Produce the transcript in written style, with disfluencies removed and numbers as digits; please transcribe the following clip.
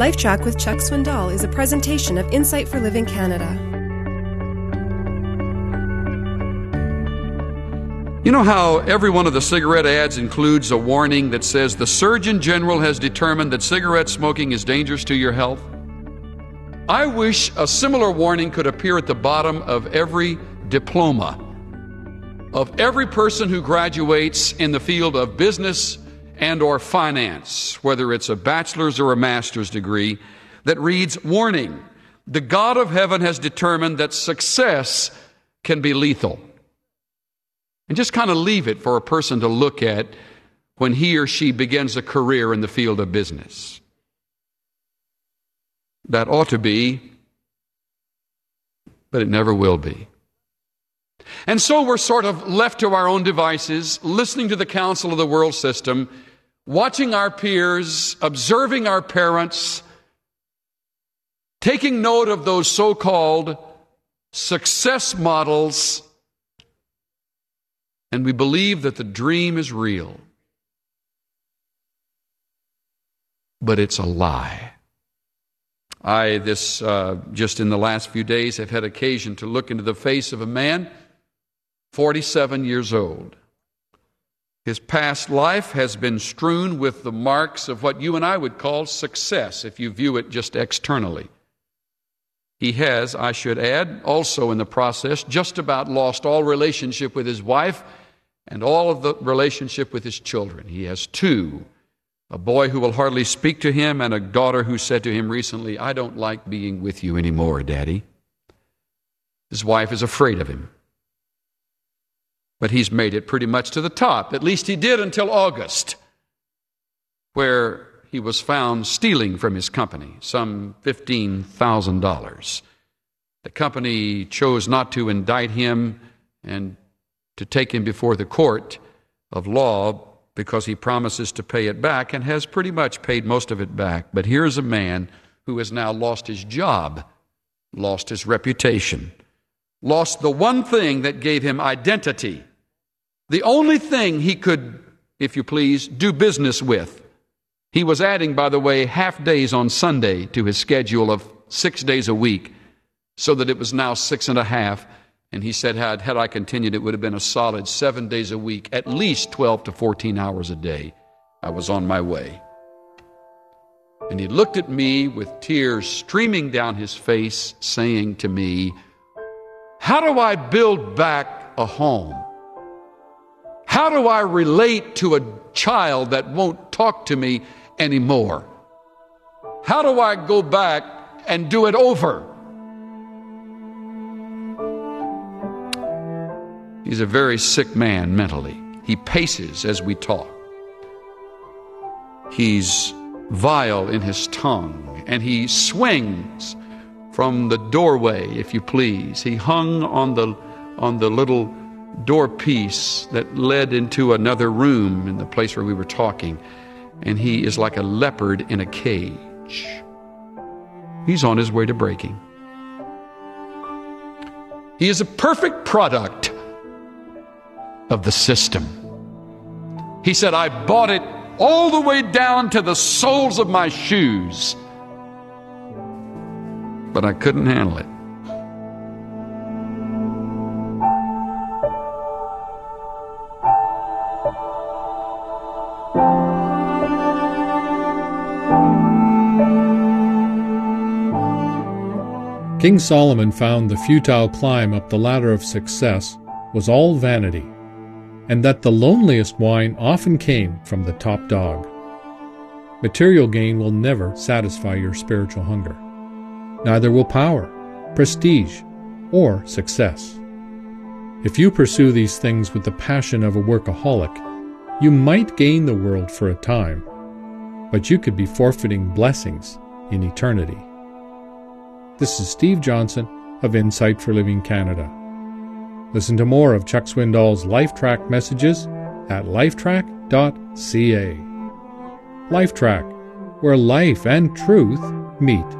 LifeTrack with Chuck Swindoll is a presentation of Insight for Living Canada. You know how every one of the cigarette ads includes a warning that says the Surgeon General has determined that cigarette smoking is dangerous to your health? I wish a similar warning could appear at the bottom of every diploma of every person who graduates in the field of business and or finance, whether it's a bachelor's or a master's degree, that reads, warning, the God of heaven has determined that success can be lethal. And just kind of leave it for a person to look at when he or she begins a career in the field of business. That ought to be, but it never will be. And so we're sort of left to our own devices, listening to the counsel of the world system, watching our peers, observing our parents, taking note of those so-called success models, and we believe that the dream is real. But it's a lie. Just in the last few days, have had occasion to look into the face of a man, 47 years old. His past life has been strewn with the marks of what you and I would call success, if you view it just externally. He has, I should add, also in the process, just about lost all relationship with his wife and all of the relationship with his children. He has two, a boy who will hardly speak to him and a daughter who said to him recently, I don't like being with you anymore, Daddy. His wife is afraid of him. But he's made it pretty much to the top. At least he did until August, where he was found stealing from his company, some $15,000. The company chose not to indict him and to take him before the court of law because he promises to pay it back and has pretty much paid most of it back. But here's a man who has now lost his job, lost his reputation, lost the one thing that gave him identity. The only thing he could, if you please, do business with. He was adding, by the way, half days on Sunday to his schedule of 6 days a week, so that it was now 6.5. And he said, had I continued, it would have been a solid 7 days a week, at least 12 to 14 hours a day. I was on my way. And he looked at me with tears streaming down his face, saying to me, how do I build back a home? How do I relate to a child that won't talk to me anymore? How do I go back and do it over? He's a very sick man mentally. He paces as we talk. He's vile in his tongue, and he swings from the doorway, if you please. He hung on the little door piece that led into another room in the place where we were talking, and he is like a leopard in a cage. He's on his way to breaking. He is a perfect product of the system. He said, I bought it all the way down to the soles of my shoes, but I couldn't handle it. King Solomon found the futile climb up the ladder of success was all vanity, and that the loneliest wine often came from the top dog. Material gain will never satisfy your spiritual hunger. Neither will power, prestige, or success. If you pursue these things with the passion of a workaholic, you might gain the world for a time, but you could be forfeiting blessings in eternity. This is Steve Johnson of Insight for Living Canada. Listen to more of Chuck Swindoll's LifeTrack messages at LifeTrack.ca. LifeTrack, where life and truth meet.